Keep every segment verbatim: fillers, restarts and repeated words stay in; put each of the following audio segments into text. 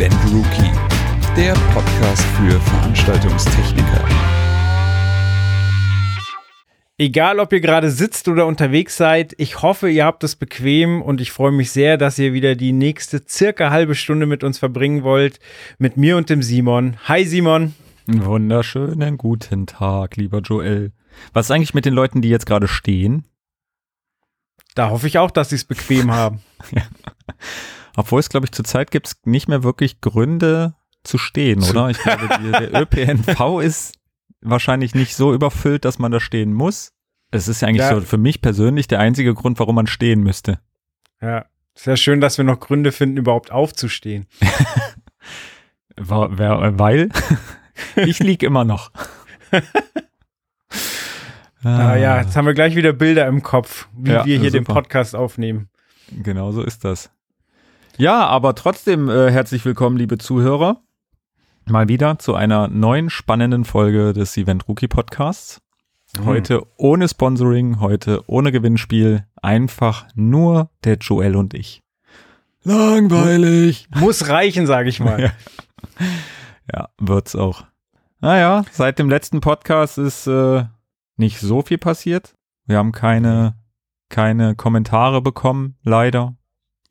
Event Rookie, der Podcast für Veranstaltungstechniker. Egal, ob ihr gerade sitzt oder unterwegs seid, ich hoffe, ihr habt es bequem und ich freue mich sehr, dass ihr wieder die nächste circa halbe Stunde mit uns verbringen wollt, mit mir und dem Simon. Hi Simon! Einen wunderschönen guten Tag, lieber Joel. Was ist eigentlich mit den Leuten, die jetzt gerade stehen? Da hoffe ich auch, dass sie es bequem haben. Ja. Obwohl es, glaube ich, zurzeit gibt es nicht mehr wirklich Gründe zu stehen, oder? Ich glaube, die, der Ö P N V ist wahrscheinlich nicht so überfüllt, dass man da stehen muss. Es ist ja eigentlich ja. so für mich persönlich der einzige Grund, warum man stehen müsste. Ja, ist ja schön, dass wir noch Gründe finden, überhaupt aufzustehen. Weil ich liege immer noch. Ah ja, jetzt haben wir gleich wieder Bilder im Kopf, wie ja, wir hier super. Den Podcast aufnehmen. Genau so ist das. Ja, aber trotzdem äh, herzlich willkommen, liebe Zuhörer, mal wieder zu einer neuen spannenden Folge des Event Rookie Podcasts. Heute hm. ohne Sponsoring, heute ohne Gewinnspiel, einfach nur der Joel und ich. Langweilig. Muss reichen, sage ich mal. Ja, ja wird's auch. Naja, seit dem letzten Podcast ist äh, nicht so viel passiert. Wir haben keine, keine Kommentare bekommen, leider.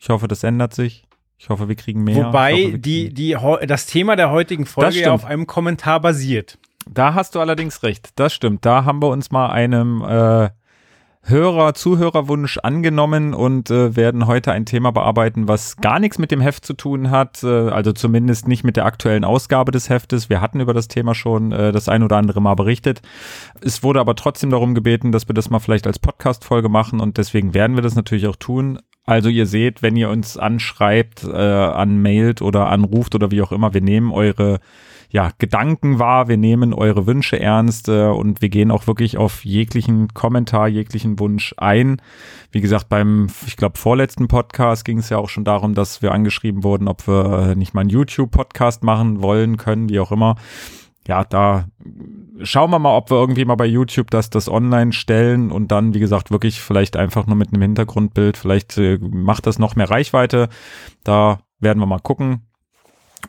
Ich hoffe, das ändert sich. Ich hoffe, wir kriegen mehr. Wobei hoffe, die, die, das Thema der heutigen Folge ja auf einem Kommentar basiert. Da hast du allerdings recht. Das stimmt. Da haben wir uns mal einem äh, Hörer, Zuhörerwunsch angenommen und äh, werden heute ein Thema bearbeiten, was gar nichts mit dem Heft zu tun hat. Äh, also zumindest nicht mit der aktuellen Ausgabe des Heftes. Wir hatten über das Thema schon äh, das ein oder andere Mal berichtet. Es wurde aber trotzdem darum gebeten, dass wir das mal vielleicht als Podcast-Folge machen und deswegen werden wir das natürlich auch tun. Also ihr seht, wenn ihr uns anschreibt, äh, anmailt oder anruft oder wie auch immer, wir nehmen eure ja, Gedanken wahr, wir nehmen eure Wünsche ernst äh, und wir gehen auch wirklich auf jeglichen Kommentar, jeglichen Wunsch ein. Wie gesagt, beim, ich glaube, vorletzten Podcast ging es ja auch schon darum, dass wir angeschrieben wurden, ob wir äh, nicht mal einen YouTube-Podcast machen wollen, können, wie auch immer. Ja, da schauen wir mal, ob wir irgendwie mal bei YouTube das, das online stellen und dann, wie gesagt, wirklich vielleicht einfach nur mit einem Hintergrundbild, vielleicht äh, macht das noch mehr Reichweite, da werden wir mal gucken.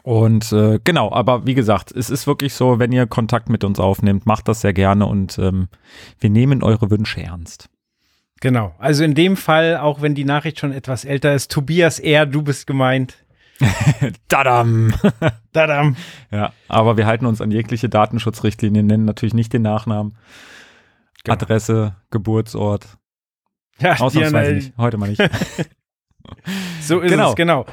Und äh, genau, aber wie gesagt, es ist wirklich so, wenn ihr Kontakt mit uns aufnehmt, macht das sehr gerne und ähm, wir nehmen eure Wünsche ernst. Genau, also in dem Fall, auch wenn die Nachricht schon etwas älter ist, Tobias R., du bist gemeint. Tadam! Tadam! Ja, aber wir halten uns an jegliche Datenschutzrichtlinien, nennen natürlich nicht den Nachnamen, genau. Adresse, Geburtsort. Ja, ausnahmsweise die, nicht, heute mal nicht. So ist genau. es, genau.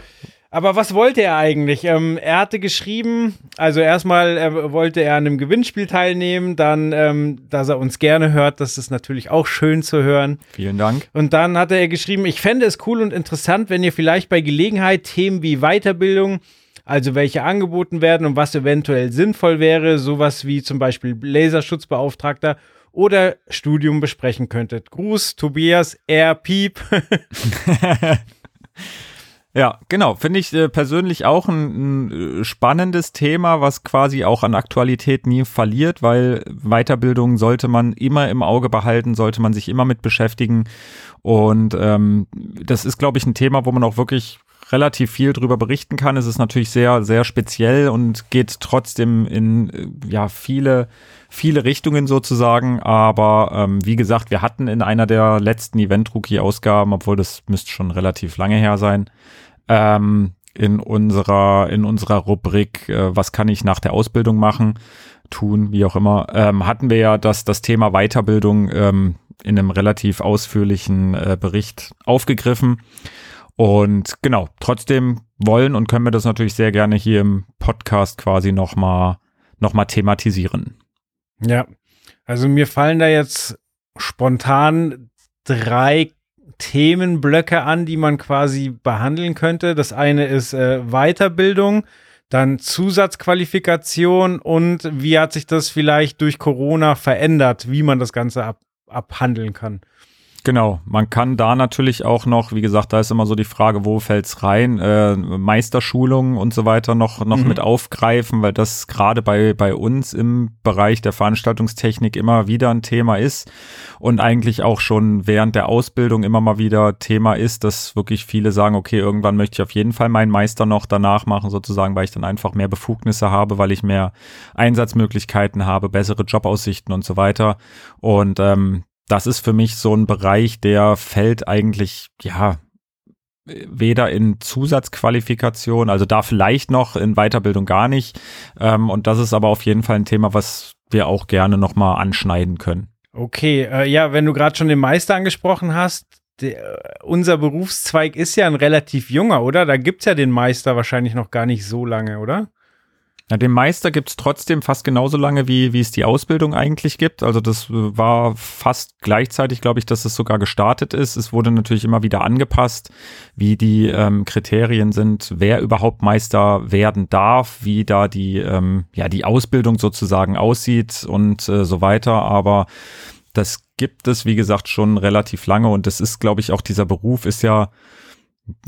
Aber was wollte er eigentlich? Ähm, er hatte geschrieben, also erstmal er wollte er an einem Gewinnspiel teilnehmen, dann, ähm, dass er uns gerne hört, das ist natürlich auch schön zu hören. Vielen Dank. Und dann hatte er geschrieben, ich fände es cool und interessant, wenn ihr vielleicht bei Gelegenheit Themen wie Weiterbildung, also welche angeboten werden und was eventuell sinnvoll wäre, sowas wie zum Beispiel Laserschutzbeauftragter oder Studium besprechen könntet. Gruß, Tobias, R. Piep. Ja, genau. Finde ich äh, persönlich auch ein, ein spannendes Thema, was quasi auch an Aktualität nie verliert, weil Weiterbildung sollte man immer im Auge behalten, sollte man sich immer mit beschäftigen. Und ähm, das ist, glaube ich, ein Thema, wo man auch wirklich relativ viel drüber berichten kann. Es ist natürlich sehr, sehr speziell und geht trotzdem in ja viele, viele Richtungen sozusagen. Aber ähm, wie gesagt, wir hatten in einer der letzten Event-Rookie-Ausgaben, obwohl das müsste schon relativ lange her sein, Ähm, in unserer in unserer Rubrik, äh, was kann ich nach der Ausbildung machen, tun, wie auch immer, ähm, hatten wir ja das, das Thema Weiterbildung ähm, in einem relativ ausführlichen äh, Bericht aufgegriffen. Und genau, trotzdem wollen und können wir das natürlich sehr gerne hier im Podcast quasi nochmal noch mal thematisieren. Ja, also mir fallen da jetzt spontan drei Themenblöcke an, die man quasi behandeln könnte. Das eine ist äh, Weiterbildung, dann Zusatzqualifikation und wie hat sich das vielleicht durch Corona verändert, wie man das Ganze ab- abhandeln kann. Genau, man kann da natürlich auch noch, wie gesagt, da ist immer so die Frage, wo fällt's rein, äh, Meisterschulungen und so weiter noch noch mhm. mit aufgreifen, weil das gerade bei bei uns im Bereich der Veranstaltungstechnik immer wieder ein Thema ist und eigentlich auch schon während der Ausbildung immer mal wieder Thema ist, dass wirklich viele sagen, okay, irgendwann möchte ich auf jeden Fall meinen Meister noch danach machen, sozusagen, weil ich dann einfach mehr Befugnisse habe, weil ich mehr Einsatzmöglichkeiten habe, bessere Jobaussichten und so weiter. Und ähm, das ist für mich so ein Bereich, der fällt eigentlich, ja, weder in Zusatzqualifikation, also da vielleicht noch, in Weiterbildung gar nicht. Ähm, und das ist aber auf jeden Fall ein Thema, was wir auch gerne nochmal anschneiden können. Okay, äh, ja, wenn du gerade schon den Meister angesprochen hast, der, unser Berufszweig ist ja ein relativ junger, oder? Da gibt es ja den Meister wahrscheinlich noch gar nicht so lange, oder? Ja, den Meister gibt es trotzdem fast genauso lange, wie, wie es die Ausbildung eigentlich gibt. Also das war fast gleichzeitig, glaube ich, dass es sogar gestartet ist. Es wurde natürlich immer wieder angepasst, wie die ähm, Kriterien sind, wer überhaupt Meister werden darf, wie da die, ähm, ja, die Ausbildung sozusagen aussieht und äh, so weiter. Aber das gibt es, wie gesagt, schon relativ lange. Und das ist, glaube ich, auch dieser Beruf ist ja...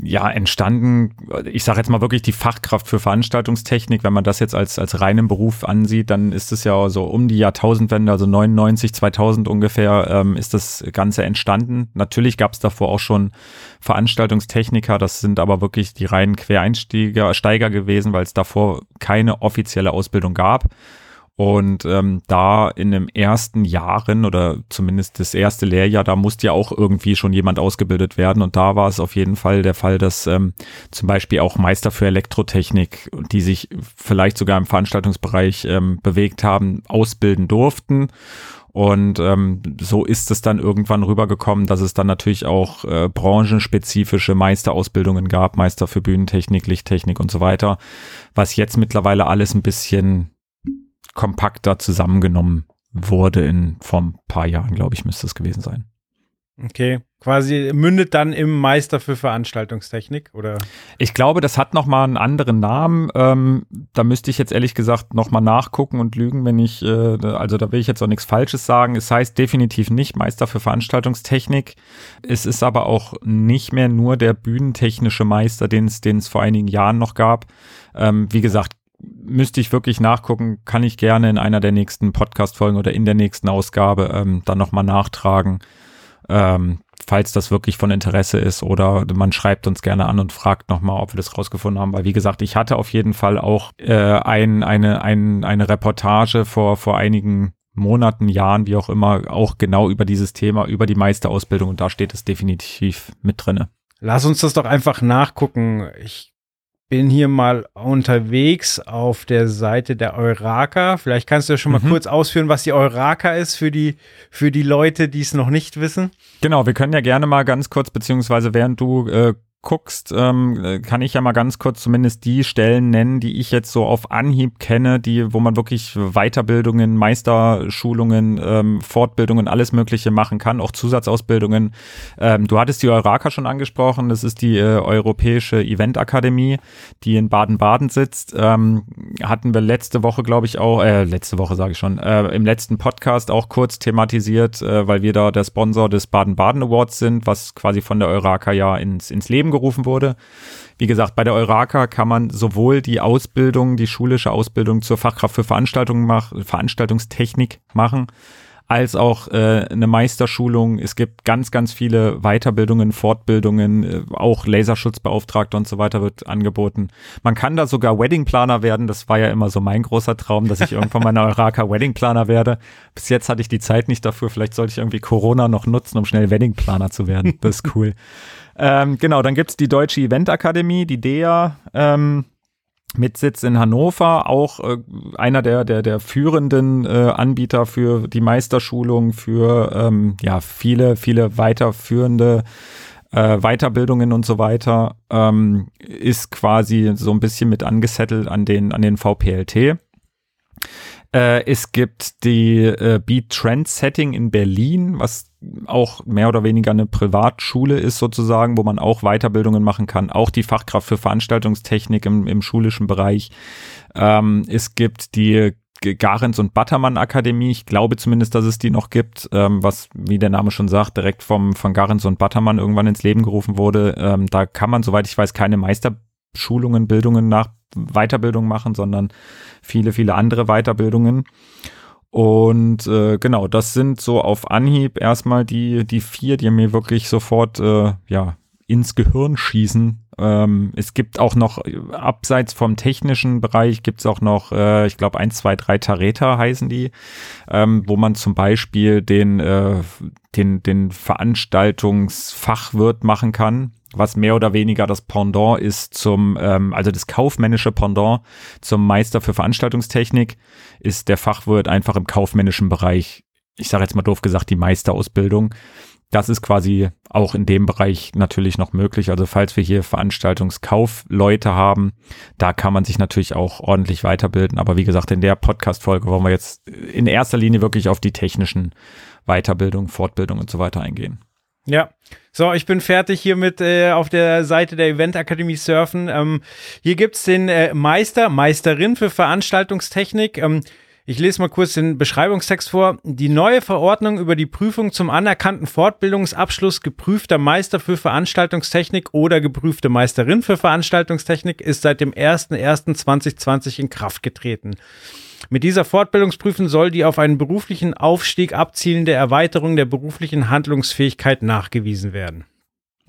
ja, entstanden, ich sage jetzt mal wirklich die Fachkraft für Veranstaltungstechnik, wenn man das jetzt als als reinen Beruf ansieht, dann ist es ja so um die Jahrtausendwende, also neunundneunzig, zweitausend ungefähr, ähm, ist das Ganze entstanden. Natürlich gab es davor auch schon Veranstaltungstechniker, das sind aber wirklich die reinen Quereinsteiger Steiger gewesen, weil es davor keine offizielle Ausbildung gab. Und ähm, da in den ersten Jahren oder zumindest das erste Lehrjahr, da musste ja auch irgendwie schon jemand ausgebildet werden. Und da war es auf jeden Fall der Fall, dass ähm, zum Beispiel auch Meister für Elektrotechnik, die sich vielleicht sogar im Veranstaltungsbereich ähm, bewegt haben, ausbilden durften. Und ähm, so ist es dann irgendwann rübergekommen, dass es dann natürlich auch äh, branchenspezifische Meisterausbildungen gab, Meister für Bühnentechnik, Lichttechnik und so weiter, was jetzt mittlerweile alles ein bisschen kompakter zusammengenommen wurde in vor ein paar Jahren, glaube ich, müsste es gewesen sein. Okay, quasi mündet dann im Meister für Veranstaltungstechnik, oder? Ich glaube, das hat nochmal einen anderen Namen. Ähm, da müsste ich jetzt ehrlich gesagt nochmal nachgucken und lügen, wenn ich, äh, also da will ich jetzt auch nichts Falsches sagen. Es heißt definitiv nicht Meister für Veranstaltungstechnik. Es ist aber auch nicht mehr nur der bühnentechnische Meister, den es den es vor einigen Jahren noch gab. Ähm, wie gesagt, müsste ich wirklich nachgucken, kann ich gerne in einer der nächsten Podcast-Folgen oder in der nächsten Ausgabe ähm, dann nochmal nachtragen, ähm, falls das wirklich von Interesse ist, oder man schreibt uns gerne an und fragt nochmal, ob wir das rausgefunden haben, weil wie gesagt, ich hatte auf jeden Fall auch äh, ein, eine, ein, eine Reportage vor, vor einigen Monaten, Jahren, wie auch immer, auch genau über dieses Thema, über die Meisterausbildung, und da steht es definitiv mit drinne. Lass uns das doch einfach nachgucken. Ich bin hier mal unterwegs auf der Seite der EURECA. Vielleicht kannst du ja schon mal mhm. kurz ausführen, was die EURECA ist für die, für die Leute, die es noch nicht wissen. Genau, wir können ja gerne mal ganz kurz, beziehungsweise während du äh, guckst, ähm, kann ich ja mal ganz kurz zumindest die Stellen nennen, die ich jetzt so auf Anhieb kenne, die, wo man wirklich Weiterbildungen, Meisterschulungen, ähm, Fortbildungen, alles Mögliche machen kann, auch Zusatzausbildungen. Ähm, du hattest die EURECA schon angesprochen, das ist die äh, Europäische Event Akademie, die in Baden-Baden sitzt. Ähm, hatten wir letzte Woche, glaube ich, auch, äh, letzte Woche sage ich schon, äh, im letzten Podcast auch kurz thematisiert, äh, weil wir da der Sponsor des Baden-Baden Awards sind, was quasi von der EURECA ja ins, ins Leben gerufen wurde. Wie gesagt, bei der EURECA kann man sowohl die Ausbildung, die schulische Ausbildung zur Fachkraft für Veranstaltungen mach, Veranstaltungstechnik machen, als auch äh, eine Meisterschulung. Es gibt ganz, ganz viele Weiterbildungen, Fortbildungen, äh, auch Laserschutzbeauftragter und so weiter wird angeboten. Man kann da sogar Weddingplaner werden. Das war ja immer so mein großer Traum, dass ich irgendwann mal in der EURECA Weddingplaner werde. Bis jetzt hatte ich die Zeit nicht dafür. Vielleicht sollte ich irgendwie Corona noch nutzen, um schnell Weddingplaner zu werden. Das ist cool. Ähm, genau, dann gibt es die Deutsche Event Akademie, die D E A, ähm, mit Sitz in Hannover, auch äh, einer der, der, der führenden äh, Anbieter für die Meisterschulung, für ähm, ja, viele, viele weiterführende äh, Weiterbildungen und so weiter, ähm, ist quasi so ein bisschen mit angesettelt an den, an den V P L T. Äh, es gibt die äh, Beat Trend Setting in Berlin, was auch mehr oder weniger eine Privatschule ist sozusagen, wo man auch Weiterbildungen machen kann, auch die Fachkraft für Veranstaltungstechnik im, im schulischen Bereich. Ähm, es gibt die Garenz und Battermann Akademie. Ich glaube zumindest, dass es die noch gibt, ähm, was, wie der Name schon sagt, direkt vom, von Garenz und Battermann irgendwann ins Leben gerufen wurde. Ähm, da kann man, soweit ich weiß, keine Meisterschulungen, Bildungen nach Weiterbildung machen, sondern viele, viele andere Weiterbildungen. Und äh, genau, das sind so auf Anhieb erstmal die, die vier, die mir wirklich sofort äh, ja, ins Gehirn schießen. Ähm, es gibt auch noch, abseits vom technischen Bereich, gibt es auch noch, äh, ich glaube, eins, zwei, drei Tareta heißen die, ähm, wo man zum Beispiel den, äh, den, den Veranstaltungsfachwirt machen kann, was mehr oder weniger das Pendant ist zum, ähm, also das kaufmännische Pendant zum Meister für Veranstaltungstechnik, ist der Fachwirt einfach im kaufmännischen Bereich, ich sage jetzt mal doof gesagt, die Meisterausbildung. Das ist quasi auch in dem Bereich natürlich noch möglich. Also falls wir hier Veranstaltungskaufleute haben, da kann man sich natürlich auch ordentlich weiterbilden. Aber wie gesagt, in der Podcast-Folge wollen wir jetzt in erster Linie wirklich auf die technischen Weiterbildungen, Fortbildungen und so weiter eingehen. Ja, so, ich bin fertig hier mit äh, auf der Seite der Eventakademie surfen. Ähm, hier gibt es den äh, Meister, Meisterin für Veranstaltungstechnik. Ähm, Ich lese mal kurz den Beschreibungstext vor. Die neue Verordnung über die Prüfung zum anerkannten Fortbildungsabschluss geprüfter Meister für Veranstaltungstechnik oder geprüfte Meisterin für Veranstaltungstechnik ist seit dem ersten ersten zweitausendzwanzig in Kraft getreten. Mit dieser Fortbildungsprüfung soll die auf einen beruflichen Aufstieg abzielende Erweiterung der beruflichen Handlungsfähigkeit nachgewiesen werden.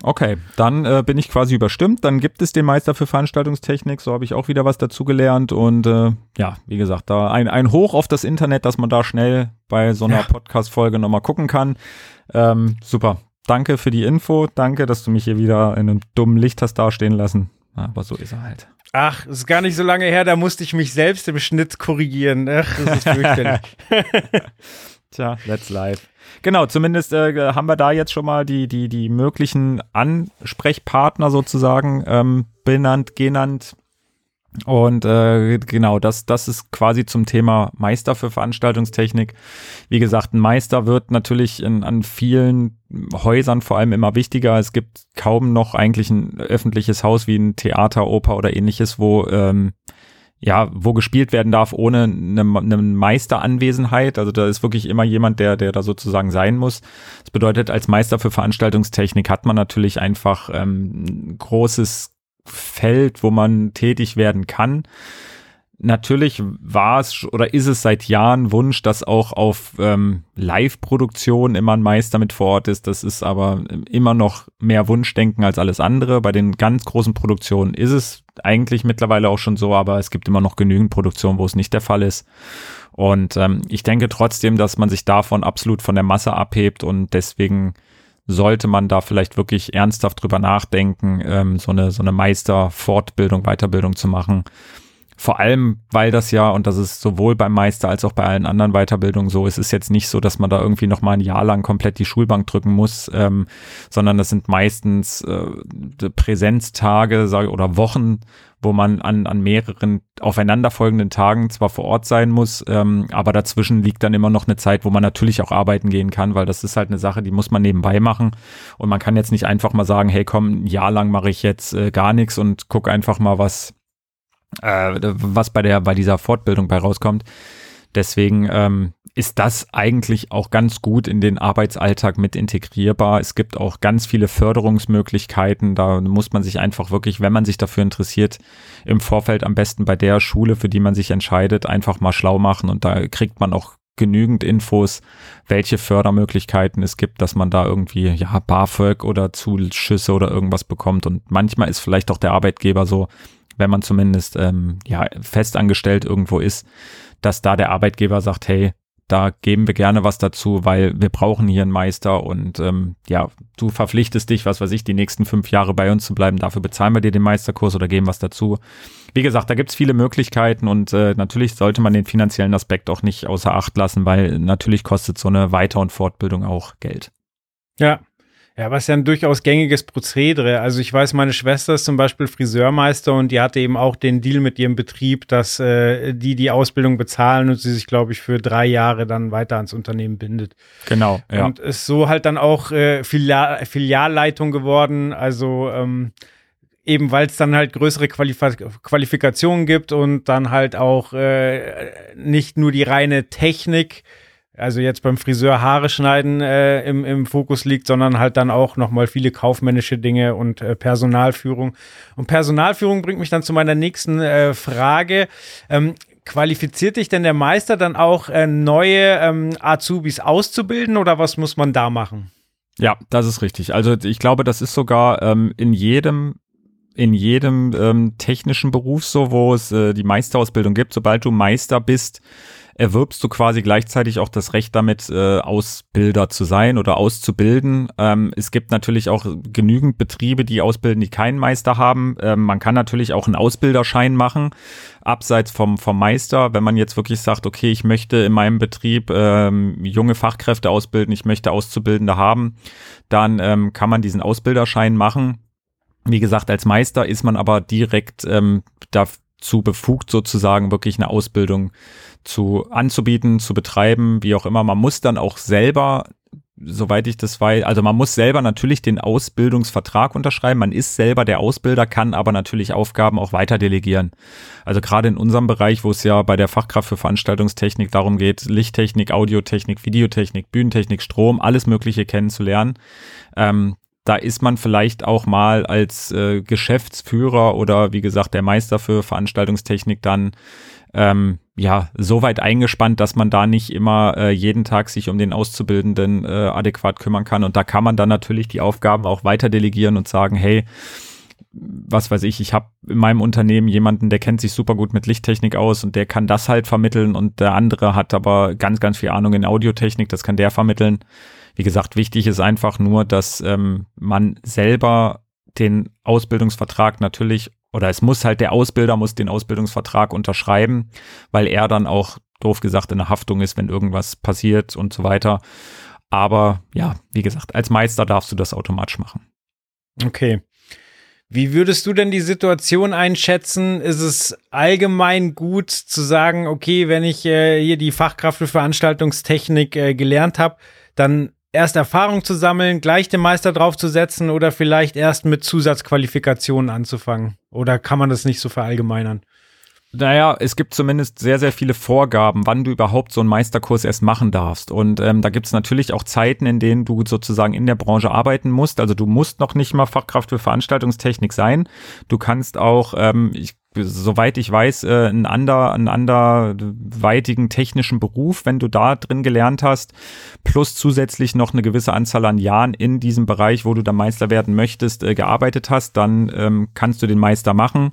Okay, dann äh, bin ich quasi überstimmt. Dann gibt es den Meister für Veranstaltungstechnik. So habe ich auch wieder was dazu gelernt. Und äh, ja, wie gesagt, da ein, ein Hoch auf das Internet, dass man da schnell bei so einer ja. Podcast-Folge nochmal gucken kann. Ähm, super. Danke für die Info. Danke, dass du mich hier wieder in einem dummen Licht hast dastehen lassen. Aber so ist er halt. Ach, ist gar nicht so lange her. Da musste ich mich selbst im Schnitt korrigieren. Ach, das ist fürchterlich. Tja, that's life. Genau, zumindest äh, haben wir da jetzt schon mal die, die, die möglichen Ansprechpartner sozusagen ähm, benannt, genannt. Und äh, genau, das, das ist quasi zum Thema Meister für Veranstaltungstechnik. Wie gesagt, ein Meister wird natürlich in, an vielen Häusern vor allem immer wichtiger. Es gibt kaum noch eigentlich ein öffentliches Haus wie ein Theater, Oper oder ähnliches, wo ähm, ja, wo gespielt werden darf ohne eine, eine Meisteranwesenheit. Also da ist wirklich immer jemand, der, der da sozusagen sein muss. Das bedeutet, als Meister für Veranstaltungstechnik hat man natürlich einfach ähm, ein großes Feld, wo man tätig werden kann. Natürlich war es oder ist es seit Jahren Wunsch, dass auch auf ähm, Live-Produktion immer ein Meister mit vor Ort ist. Das ist aber immer noch mehr Wunschdenken als alles andere. Bei den ganz großen Produktionen ist es eigentlich mittlerweile auch schon so, aber es gibt immer noch genügend Produktionen, wo es nicht der Fall ist. Und ähm, ich denke trotzdem, dass man sich davon absolut von der Masse abhebt und deswegen sollte man da vielleicht wirklich ernsthaft drüber nachdenken, ähm, so eine, so eine Meisterfortbildung, Weiterbildung zu machen. Vor allem, weil das ja, und das ist sowohl beim Meister als auch bei allen anderen Weiterbildungen so, es ist jetzt nicht so, dass man da irgendwie nochmal ein Jahr lang komplett die Schulbank drücken muss, ähm, sondern das sind meistens äh, Präsenztage sag, oder Wochen, wo man an, an mehreren aufeinanderfolgenden Tagen zwar vor Ort sein muss, ähm, aber dazwischen liegt dann immer noch eine Zeit, wo man natürlich auch arbeiten gehen kann, weil das ist halt eine Sache, die muss man nebenbei machen und man kann jetzt nicht einfach mal sagen, hey komm, ein Jahr lang mache ich jetzt äh, gar nichts und guck einfach mal, was Äh, was bei der bei dieser Fortbildung bei rauskommt. Deswegen ähm, ist das eigentlich auch ganz gut in den Arbeitsalltag mit integrierbar. Es gibt auch ganz viele Förderungsmöglichkeiten. Da muss man sich einfach wirklich, wenn man sich dafür interessiert, im Vorfeld am besten bei der Schule, für die man sich entscheidet, einfach mal schlau machen. Und da kriegt man auch genügend Infos, welche Fördermöglichkeiten es gibt, dass man da irgendwie ja BAföG oder Zuschüsse oder irgendwas bekommt. Und manchmal ist vielleicht auch der Arbeitgeber so, wenn man zumindest ähm, ja festangestellt irgendwo ist, dass da der Arbeitgeber sagt, hey, da geben wir gerne was dazu, weil wir brauchen hier einen Meister und ähm, ja, du verpflichtest dich, was weiß ich, die nächsten fünf Jahre bei uns zu bleiben, dafür bezahlen wir dir den Meisterkurs oder geben was dazu. Wie gesagt, da gibt es viele Möglichkeiten und äh, natürlich sollte man den finanziellen Aspekt auch nicht außer Acht lassen, weil natürlich kostet so eine Weiter- und Fortbildung auch Geld. Ja. Ja, was ja ein durchaus gängiges Prozedere. Also ich weiß, meine Schwester ist zum Beispiel Friseurmeister und die hatte eben auch den Deal mit ihrem Betrieb, dass äh, die die Ausbildung bezahlen und sie sich, glaube ich, für drei Jahre dann weiter ans Unternehmen bindet. Genau, ja. Und ist so halt dann auch äh, Filial- Filialleitung geworden. Also ähm, eben weil es dann halt größere Qualif- Qualifikationen gibt und dann halt auch äh, nicht nur die reine Technik, also jetzt beim Friseur Haare schneiden äh, im, im Fokus liegt, sondern halt dann auch nochmal viele kaufmännische Dinge und äh, Personalführung. Und Personalführung bringt mich dann zu meiner nächsten äh, Frage. Ähm, qualifiziert dich denn der Meister dann auch äh, neue ähm, Azubis auszubilden oder was muss man da machen? Ja, das ist richtig. Also ich glaube, das ist sogar ähm, in jedem in jedem ähm, technischen Beruf so, wo es äh, die Meisterausbildung gibt. Sobald du Meister bist, erwirbst du quasi gleichzeitig auch das Recht damit, äh, Ausbilder zu sein oder auszubilden. Ähm, es gibt natürlich auch genügend Betriebe, die ausbilden, die keinen Meister haben. Ähm, man kann natürlich auch einen Ausbilderschein machen, abseits vom, vom Meister. Wenn man jetzt wirklich sagt, okay, ich möchte in meinem Betrieb ähm, junge Fachkräfte ausbilden, ich möchte Auszubildende haben, dann ähm, kann man diesen Ausbilderschein machen. Wie gesagt, als Meister ist man aber direkt ähm, dafür zu befugt, sozusagen wirklich eine Ausbildung zu anzubieten, zu betreiben, wie auch immer. Man muss dann auch selber, soweit ich das weiß, also man muss selber natürlich den Ausbildungsvertrag unterschreiben. Man ist selber der Ausbilder, kann aber natürlich Aufgaben auch weiter delegieren. Also gerade in unserem Bereich, wo es ja bei der Fachkraft für Veranstaltungstechnik darum geht, Lichttechnik, Audiotechnik, Videotechnik, Bühnentechnik, Strom, alles Mögliche kennenzulernen, ähm, da ist man vielleicht auch mal als äh, Geschäftsführer oder wie gesagt der Meister für Veranstaltungstechnik dann ähm, ja so weit eingespannt, dass man da nicht immer äh, jeden Tag sich um den Auszubildenden äh, adäquat kümmern kann. Und da kann man dann natürlich die Aufgaben auch weiter delegieren und sagen, hey, was weiß ich, ich habe in meinem Unternehmen jemanden, der kennt sich super gut mit Lichttechnik aus und der kann das halt vermitteln und der andere hat aber ganz, ganz viel Ahnung in Audiotechnik, das kann der vermitteln. Wie gesagt, wichtig ist einfach nur, dass ähm, man selber den Ausbildungsvertrag natürlich, oder es muss halt der Ausbilder muss den Ausbildungsvertrag unterschreiben, weil er dann auch, doof gesagt, in der Haftung ist, wenn irgendwas passiert und so weiter. Aber ja, wie gesagt, als Meister darfst du das automatisch machen. Okay. Wie würdest du denn die Situation einschätzen? Ist es allgemein gut zu sagen, okay, wenn ich äh, hier die Fachkraft für Veranstaltungstechnik äh, gelernt habe, dann erst Erfahrung zu sammeln, gleich den Meister draufzusetzen oder vielleicht erst mit Zusatzqualifikationen anzufangen? Oder kann man das nicht so verallgemeinern? Naja, es gibt zumindest sehr, sehr viele Vorgaben, wann du überhaupt so einen Meisterkurs erst machen darfst. Und ähm, da gibt es natürlich auch Zeiten, in denen du sozusagen in der Branche arbeiten musst. Also du musst noch nicht mal Fachkraft für Veranstaltungstechnik sein. Du kannst auch, ähm, ich, soweit ich weiß, äh, einen, ander, einen anderweitigen technischen Beruf, wenn du da drin gelernt hast, plus zusätzlich noch eine gewisse Anzahl an Jahren in diesem Bereich, wo du dann Meister werden möchtest, äh, gearbeitet hast, dann ähm, kannst du den Meister machen.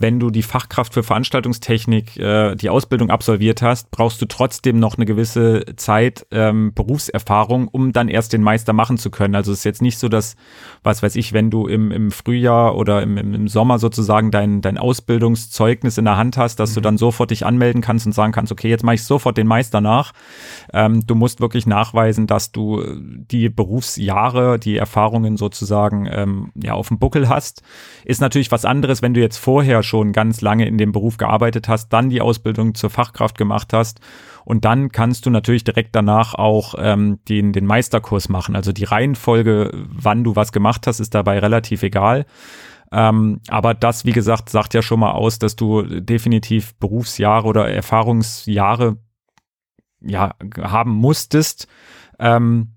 Wenn du die Fachkraft für Veranstaltungstechnik, äh, die Ausbildung absolviert hast, brauchst du trotzdem noch eine gewisse Zeit ähm, Berufserfahrung, um dann erst den Meister machen zu können. Also es ist jetzt nicht so, dass, was weiß ich, wenn du im, im Frühjahr oder im, im Sommer sozusagen dein, dein Ausbildungszeugnis in der Hand hast, dass mhm. du dann sofort dich anmelden kannst und sagen kannst, okay, jetzt mache ich sofort den Meister nach. Ähm, du musst wirklich nachweisen, dass du die Berufsjahre, die Erfahrungen sozusagen ähm, ja, auf dem Buckel hast. Ist natürlich was anderes, wenn du jetzt vorher schon ganz lange in dem Beruf gearbeitet hast, dann die Ausbildung zur Fachkraft gemacht hast und dann kannst du natürlich direkt danach auch ähm, den, den Meisterkurs machen. Also die Reihenfolge, wann du was gemacht hast, ist dabei relativ egal. Ähm, aber das, wie gesagt, sagt ja schon mal aus, dass du definitiv Berufsjahre oder Erfahrungsjahre ja, haben musstest, ähm,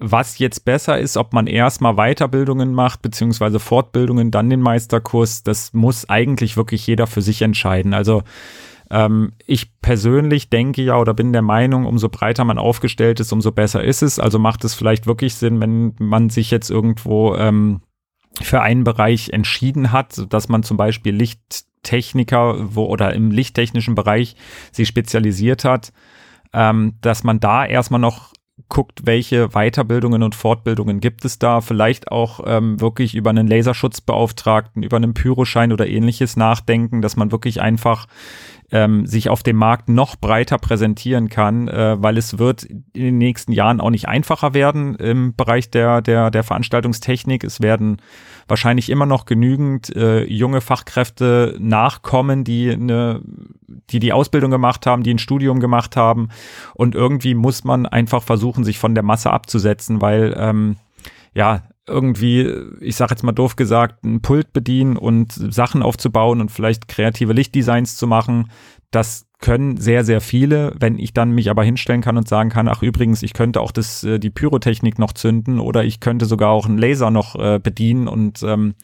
was jetzt besser ist, ob man erstmal Weiterbildungen macht, beziehungsweise Fortbildungen, dann den Meisterkurs, das muss eigentlich wirklich jeder für sich entscheiden. Also ähm, ich persönlich denke ja oder bin der Meinung, umso breiter man aufgestellt ist, umso besser ist es. Also macht es vielleicht wirklich Sinn, wenn man sich jetzt irgendwo ähm, für einen Bereich entschieden hat, dass man zum Beispiel Lichttechniker wo, oder im lichttechnischen Bereich sich spezialisiert hat, ähm, dass man da erstmal noch guckt, welche Weiterbildungen und Fortbildungen gibt es da, vielleicht auch ähm, wirklich über einen Laserschutzbeauftragten, über einen Pyroschein oder ähnliches nachdenken, dass man wirklich einfach ähm, sich auf dem Markt noch breiter präsentieren kann, äh, weil es wird in den nächsten Jahren auch nicht einfacher werden im Bereich der, der, der Veranstaltungstechnik. Es werden wahrscheinlich immer noch genügend äh, junge Fachkräfte nachkommen, die eine die die Ausbildung gemacht haben, die ein Studium gemacht haben und irgendwie muss man einfach versuchen, sich von der Masse abzusetzen, weil ähm, ja, irgendwie, ich sag jetzt mal doof gesagt, ein Pult bedienen und Sachen aufzubauen und vielleicht kreative Lichtdesigns zu machen, das können sehr, sehr viele. Wenn ich dann mich aber hinstellen kann und sagen kann, ach übrigens, ich könnte auch das, die Pyrotechnik noch zünden oder ich könnte sogar auch einen Laser noch äh, bedienen und ähm,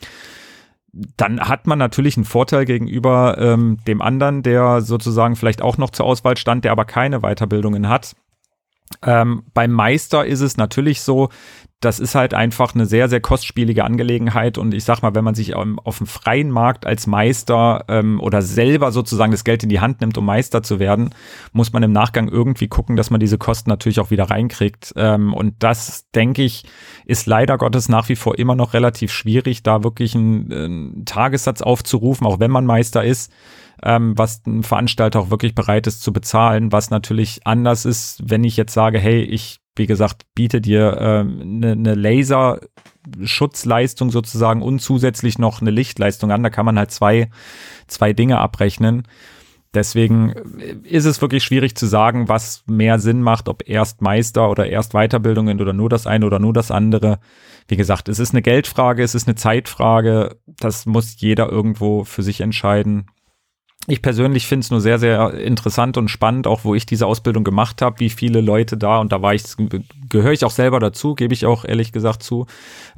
dann hat man natürlich einen Vorteil gegenüber ähm, dem anderen, der sozusagen vielleicht auch noch zur Auswahl stand, der aber keine Weiterbildungen hat. Ähm, beim Meister ist es natürlich so, das ist halt einfach eine sehr, sehr kostspielige Angelegenheit und ich sag mal, wenn man sich auf dem freien Markt als Meister ähm, oder selber sozusagen das Geld in die Hand nimmt, um Meister zu werden, muss man im Nachgang irgendwie gucken, dass man diese Kosten natürlich auch wieder reinkriegt ähm, und das, denke ich, ist leider Gottes nach wie vor immer noch relativ schwierig, da wirklich einen, einen Tagessatz aufzurufen, auch wenn man Meister ist, ähm, was ein Veranstalter auch wirklich bereit ist zu bezahlen, was natürlich anders ist, wenn ich jetzt sage, hey, ich wie gesagt, biete dir eine ähm, ne Laserschutzleistung sozusagen und zusätzlich noch eine Lichtleistung an. Da kann man halt zwei, zwei Dinge abrechnen. Deswegen ist es wirklich schwierig zu sagen, was mehr Sinn macht, ob erst Meister oder erst Weiterbildungen oder nur das eine oder nur das andere. Wie gesagt, es ist eine Geldfrage, es ist eine Zeitfrage. Das muss jeder irgendwo für sich entscheiden. Ich persönlich finde es nur sehr, sehr interessant und spannend, auch wo ich diese Ausbildung gemacht habe, wie viele Leute da, und da war ich, gehöre ich auch selber dazu, gebe ich auch ehrlich gesagt zu,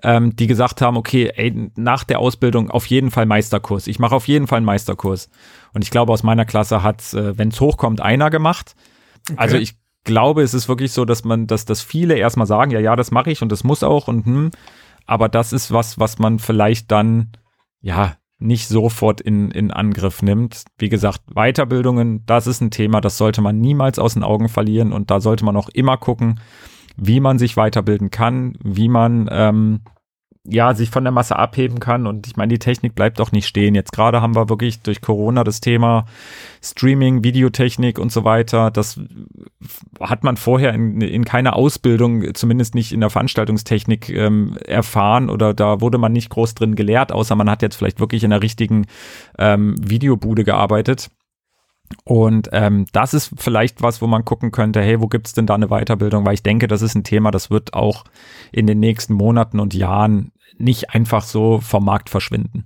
ähm, die gesagt haben, okay, ey, nach der Ausbildung auf jeden Fall Meisterkurs. Ich mache auf jeden Fall einen Meisterkurs. Und ich glaube, aus meiner Klasse hat es, äh, wenn es hochkommt, einer gemacht. Okay. Also ich glaube, es ist wirklich so, dass man, dass, dass viele erstmal sagen, ja, ja, das mache ich und das muss auch und hm, aber das ist was, was man vielleicht dann, ja, nicht sofort in, in Angriff nimmt. Wie gesagt, Weiterbildungen, das ist ein Thema, das sollte man niemals aus den Augen verlieren und da sollte man auch immer gucken, wie man sich weiterbilden kann, wie man ähm, ja sich von der Masse abheben kann und ich meine, die Technik bleibt auch nicht stehen. Jetzt gerade haben wir wirklich durch Corona das Thema Streaming, Videotechnik und so weiter, das hat man vorher in, in keiner Ausbildung, zumindest nicht in der Veranstaltungstechnik, ähm, erfahren oder da wurde man nicht groß drin gelehrt, außer man hat jetzt vielleicht wirklich in der richtigen ähm, Videobude gearbeitet. Und ähm, das ist vielleicht was, wo man gucken könnte, hey, wo gibt's denn da eine Weiterbildung? Weil ich denke, das ist ein Thema, das wird auch in den nächsten Monaten und Jahren nicht einfach so vom Markt verschwinden.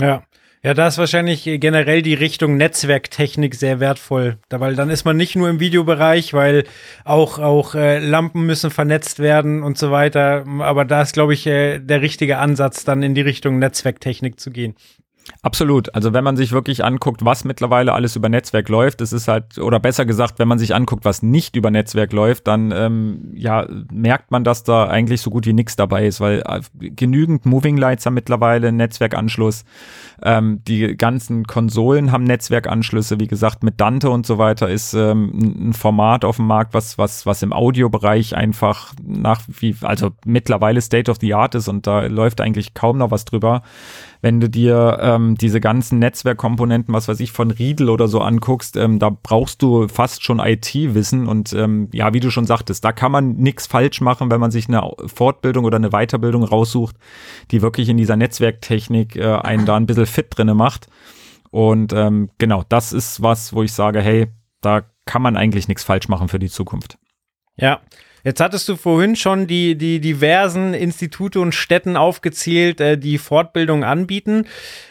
Ja, ja, da ist wahrscheinlich generell die Richtung Netzwerktechnik sehr wertvoll, weil dann ist man nicht nur im Videobereich, weil auch, auch äh, Lampen müssen vernetzt werden und so weiter. Aber da ist, glaube ich, äh, der richtige Ansatz, dann in die Richtung Netzwerktechnik zu gehen. Absolut. Also wenn man sich wirklich anguckt, was mittlerweile alles über Netzwerk läuft, es ist halt, oder besser gesagt, wenn man sich anguckt, was nicht über Netzwerk läuft, dann ähm, ja, merkt man, dass da eigentlich so gut wie nichts dabei ist, weil äh, genügend Moving Lights haben mittlerweile einen Netzwerkanschluss, ähm, die ganzen Konsolen haben Netzwerkanschlüsse, wie gesagt, mit Dante und so weiter ist ähm, ein Format auf dem Markt, was, was, was im Audiobereich einfach nach wie, also mittlerweile State of the Art ist und da läuft eigentlich kaum noch was drüber. Wenn du dir ähm, diese ganzen Netzwerkkomponenten, was weiß ich, von Riedel oder so anguckst, ähm, da brauchst du fast schon I T-Wissen. Und ähm, ja, wie du schon sagtest, da kann man nichts falsch machen, wenn man sich eine Fortbildung oder eine Weiterbildung raussucht, die wirklich in dieser Netzwerktechnik äh, einen da ein bisschen fit drinne macht. Und ähm, genau, das ist was, wo ich sage, hey, da kann man eigentlich nichts falsch machen für die Zukunft. Ja. Jetzt hattest du vorhin schon die, die diversen Institute und Städten aufgezählt, äh, die Fortbildung anbieten.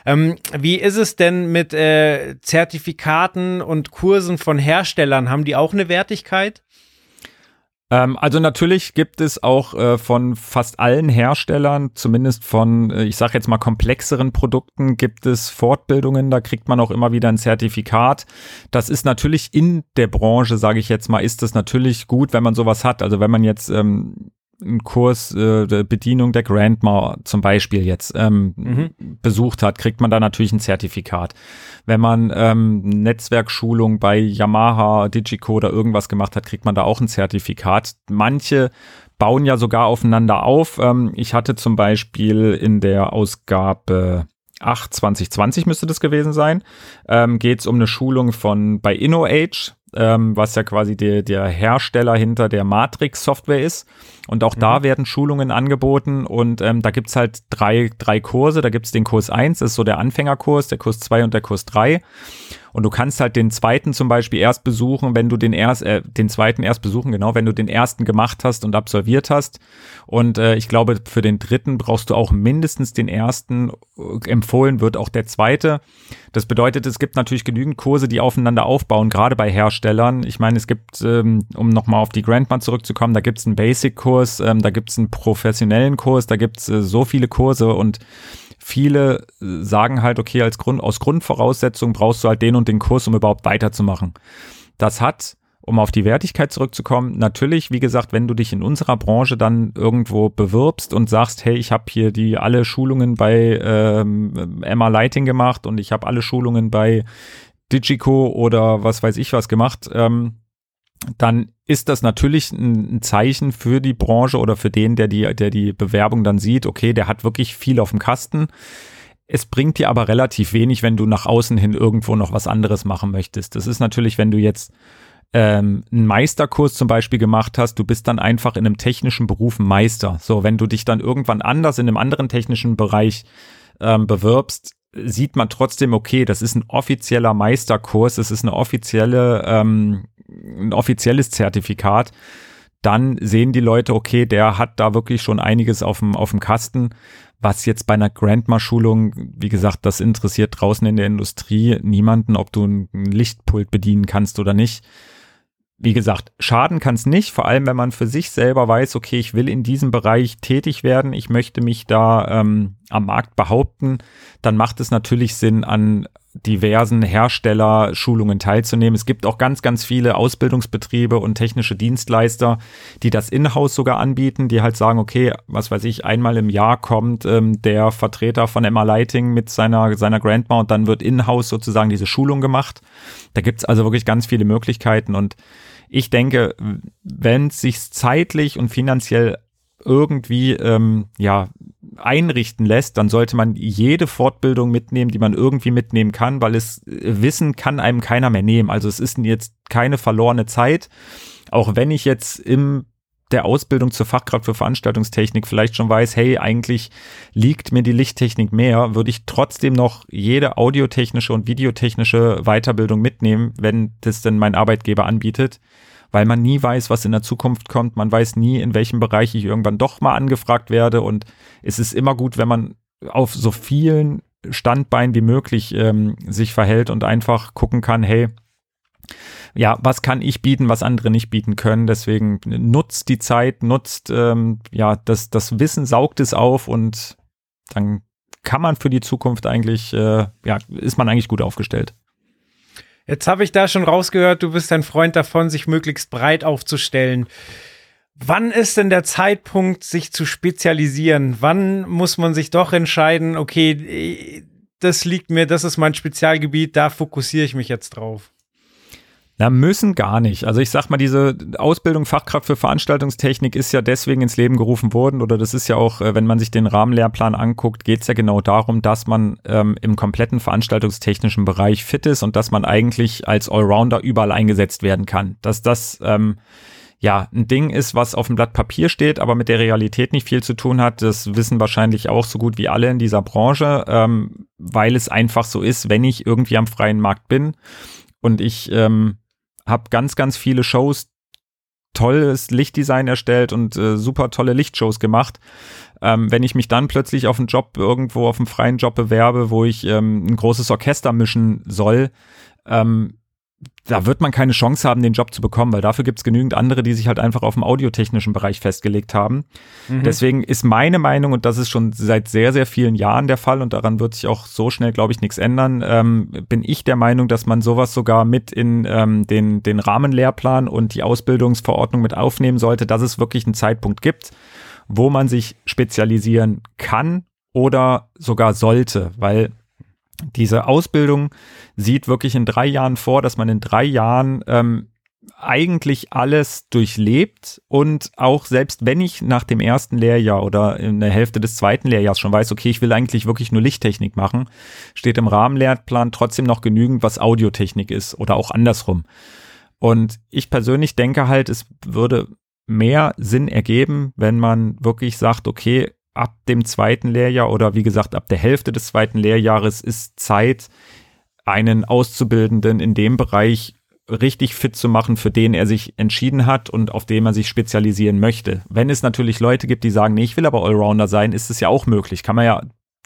Ähm, wie ist es denn mit äh, Zertifikaten und Kursen von Herstellern? Haben die auch eine Wertigkeit? Ähm, also natürlich gibt es auch äh, von fast allen Herstellern, zumindest von, ich sage jetzt mal komplexeren Produkten, gibt es Fortbildungen. Da kriegt man auch immer wieder ein Zertifikat. Das ist natürlich in der Branche, sage ich jetzt mal, ist das natürlich gut, wenn man sowas hat. Also wenn man jetzt ähm, einen Kurs äh, der Bedienung der Grandma zum Beispiel jetzt ähm, mhm. besucht hat, kriegt man da natürlich ein Zertifikat. Wenn man ähm, Netzwerkschulung bei Yamaha, DigiCo oder irgendwas gemacht hat, kriegt man da auch ein Zertifikat. Manche bauen ja sogar aufeinander auf. Ähm, ich hatte zum Beispiel in der Ausgabe acht zwanzig zwanzig müsste das gewesen sein, ähm, geht es um eine Schulung von bei InnoAge, ähm, was ja quasi der, der Hersteller hinter der Matrix-Software ist. Und auch mhm. da werden Schulungen angeboten und ähm, da gibt es halt drei, drei Kurse. Da gibt es den Kurs eins, das ist so der Anfängerkurs, der Kurs zwei und der Kurs drei. Und du kannst halt den zweiten zum Beispiel erst besuchen, wenn du den erst, äh, den zweiten erst besuchen, genau, wenn du den ersten gemacht hast und absolviert hast. Und äh, ich glaube, für den dritten brauchst du auch mindestens den ersten. Empfohlen wird auch der zweite. Das bedeutet, es gibt natürlich genügend Kurse, die aufeinander aufbauen, gerade bei Herstellern. Ich meine, es gibt, ähm, um nochmal auf die Grandma zurückzukommen, da gibt es einen Basic-Kurs, ähm, da gibt es einen professionellen Kurs, da gibt es äh, so viele Kurse und viele sagen halt, okay, als Grund, aus Grundvoraussetzung brauchst du halt den und den Kurs, um überhaupt weiterzumachen. Das hat, um auf die Wertigkeit zurückzukommen, natürlich, wie gesagt, wenn du dich in unserer Branche dann irgendwo bewirbst und sagst, hey, ich habe hier die alle Schulungen bei ähm, M A Lighting gemacht und ich habe alle Schulungen bei DigiCo oder was weiß ich was gemacht, ähm, dann ist das natürlich ein Zeichen für die Branche oder für den, der die, der die Bewerbung dann sieht, okay, der hat wirklich viel auf dem Kasten. Es bringt dir aber relativ wenig, wenn du nach außen hin irgendwo noch was anderes machen möchtest. Das ist natürlich, wenn du jetzt ähm, einen Meisterkurs zum Beispiel gemacht hast, du bist dann einfach in einem technischen Beruf Meister. So, wenn du dich dann irgendwann anders in einem anderen technischen Bereich ähm, bewirbst, sieht man trotzdem, okay, das ist ein offizieller Meisterkurs, es ist eine offizielle ähm, ein offizielles Zertifikat, dann sehen die Leute, okay, der hat da wirklich schon einiges auf dem, auf dem Kasten, was jetzt bei einer Grandma-Schulung, wie gesagt, das interessiert draußen in der Industrie niemanden, ob du ein Lichtpult bedienen kannst oder nicht. Wie gesagt, schaden kann es nicht, vor allem wenn man für sich selber weiß, okay, ich will in diesem Bereich tätig werden, ich möchte mich da ähm, am Markt behaupten, dann macht es natürlich Sinn, an diversen Herstellerschulungen teilzunehmen. Es gibt auch ganz, ganz viele Ausbildungsbetriebe und technische Dienstleister, die das in-house sogar anbieten, die halt sagen, okay, was weiß ich, einmal im Jahr kommt ähm, der Vertreter von M A Lighting mit seiner, seiner Grandma und dann wird in-house sozusagen diese Schulung gemacht. Da gibt es also wirklich ganz viele Möglichkeiten und ich denke, wenn es sich zeitlich und finanziell irgendwie ähm, ja, einrichten lässt, dann sollte man jede Fortbildung mitnehmen, die man irgendwie mitnehmen kann, weil es Wissen kann einem keiner mehr nehmen. Also es ist jetzt keine verlorene Zeit, auch wenn ich jetzt im der Ausbildung zur Fachkraft für Veranstaltungstechnik vielleicht schon weiß, hey, eigentlich liegt mir die Lichttechnik mehr, würde ich trotzdem noch jede audiotechnische und videotechnische Weiterbildung mitnehmen, wenn das denn mein Arbeitgeber anbietet, weil man nie weiß, was in der Zukunft kommt, man weiß nie, in welchem Bereich ich irgendwann doch mal angefragt werde und es ist immer gut, wenn man auf so vielen Standbeinen wie möglich ähm, sich verhält und einfach gucken kann, hey, ja, was kann ich bieten, was andere nicht bieten können, deswegen nutzt die Zeit, nutzt, ähm, ja, das, das Wissen saugt es auf und dann kann man für die Zukunft eigentlich, äh, ja, ist man eigentlich gut aufgestellt. Jetzt habe ich da schon rausgehört, du bist ein Freund davon, sich möglichst breit aufzustellen. Wann ist denn der Zeitpunkt, sich zu spezialisieren? Wann muss man sich doch entscheiden, okay, das liegt mir, das ist mein Spezialgebiet, da fokussiere ich mich jetzt drauf? Na, müssen gar nicht. Also ich sag mal, diese Ausbildung Fachkraft für Veranstaltungstechnik ist ja deswegen ins Leben gerufen worden oder das ist ja auch, wenn man sich den Rahmenlehrplan anguckt, geht's ja genau darum, dass man ähm, im kompletten veranstaltungstechnischen Bereich fit ist und dass man eigentlich als Allrounder überall eingesetzt werden kann. Dass das ähm, ja ein Ding ist, was auf dem Blatt Papier steht, aber mit der Realität nicht viel zu tun hat, das wissen wahrscheinlich auch so gut wie alle in dieser Branche, ähm, weil es einfach so ist, wenn ich irgendwie am freien Markt bin und ich ähm, habe ganz, ganz viele Shows, tolles Lichtdesign erstellt und äh, super tolle Lichtshows gemacht. Ähm, wenn ich mich dann plötzlich auf einen Job irgendwo, auf einen freien Job bewerbe, wo ich ähm, ein großes Orchester mischen soll, ähm, da wird man keine Chance haben, den Job zu bekommen, weil dafür gibt es genügend andere, die sich halt einfach auf dem audiotechnischen Bereich festgelegt haben. Mhm. Deswegen ist meine Meinung, und das ist schon seit sehr, sehr vielen Jahren der Fall und daran wird sich auch so schnell, glaube ich, nichts ändern, ähm, bin ich der Meinung, dass man sowas sogar mit in ähm, den, den Rahmenlehrplan und die Ausbildungsverordnung mit aufnehmen sollte, dass es wirklich einen Zeitpunkt gibt, wo man sich spezialisieren kann oder sogar sollte, weil diese Ausbildung sieht wirklich in drei Jahren vor, dass man in drei Jahren ähm, eigentlich alles durchlebt und auch selbst wenn ich nach dem ersten Lehrjahr oder in der Hälfte des zweiten Lehrjahrs schon weiß, okay, ich will eigentlich wirklich nur Lichttechnik machen, steht im Rahmenlehrplan trotzdem noch genügend, was Audiotechnik ist oder auch andersrum. Und ich persönlich denke halt, es würde mehr Sinn ergeben, wenn man wirklich sagt, okay, ab dem zweiten Lehrjahr oder wie gesagt, ab der Hälfte des zweiten Lehrjahres ist Zeit, einen Auszubildenden in dem Bereich richtig fit zu machen, für den er sich entschieden hat und auf den er sich spezialisieren möchte. Wenn es natürlich Leute gibt, die sagen, nee, ich will aber Allrounder sein, ist es ja auch möglich. Kann man ja